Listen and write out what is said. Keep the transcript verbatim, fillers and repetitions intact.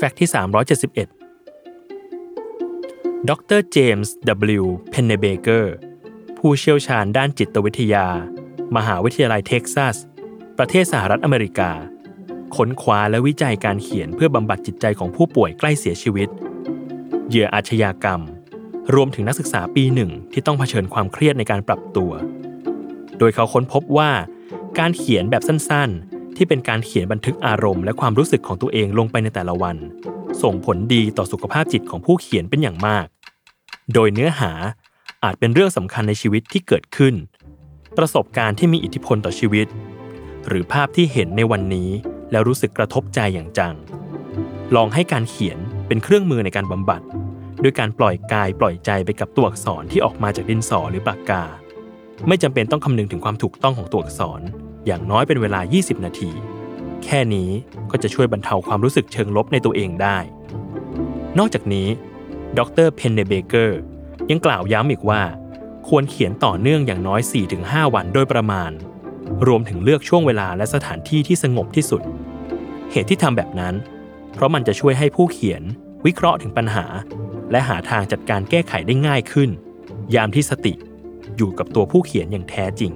แฟกต์ที่สามร้อยเจ็ดสิบเอ็ดดรเจมส์ ดับเบิลยู เพนเนเบเกอร์ผู้เชี่ยวชาญด้านจิตวิทยามหาวิทยาลัยเท็กซัสประเทศสหรัฐอเมริกาค้นคว้าและวิจัยการเขียนเพื่อบำบัดจิตใจของผู้ป่วยใกล้เสียชีวิตเหยื่ออาชญากรรมรวมถึงนักศึกษาปีหนึ่งที่ต้องเผชิญความเครียดในการปรับตัวโดยเขาค้นพบว่าการเขียนแบบสั้นๆที่เป็นการเขียนบันทึกอารมณ์และความรู้สึกของตัวเองลงไปในแต่ละวันส่งผลดีต่อสุขภาพจิตของผู้เขียนเป็นอย่างมากโดยเนื้อหาอาจเป็นเรื่องสำคัญในชีวิตที่เกิดขึ้นประสบการณ์ที่มีอิทธิพลต่อชีวิตหรือภาพที่เห็นในวันนี้แล้วรู้สึกกระทบใจอย่างจังลองให้การเขียนเป็นเครื่องมือในการบำบัดด้วยการปล่อยกายปล่อยใจไปกับตัวอักษรที่ออกมาจากดินสอหรือปากกาไม่จำเป็นต้องคำนึงถึงความถูกต้องของตัวอักษรอย่างน้อยเป็นเวลายี่สิบนาทีแค่นี้ก็จะช่วยบรรเทาความรู้สึกเชิงลบในตัวเองได้นอกจากนี้ดรเพนเนเบเกอร์ยังกล่าวย้ำอีกว่าควรเขียนต่อเนื่องอย่างน้อย สี่ถึงห้า วันโดยประมาณรวมถึงเลือกช่วงเวลาและสถานที่ที่สงบที่สุดเหตุที่ทำแบบนั้นเพราะมันจะช่วยให้ผู้เขียนวิเคราะห์ถึงปัญหาและหาทางจัดการแก้ไขได้ง่ายขึ้นยามที่สติอยู่กับตัวผู้เขียนอย่างแท้จริง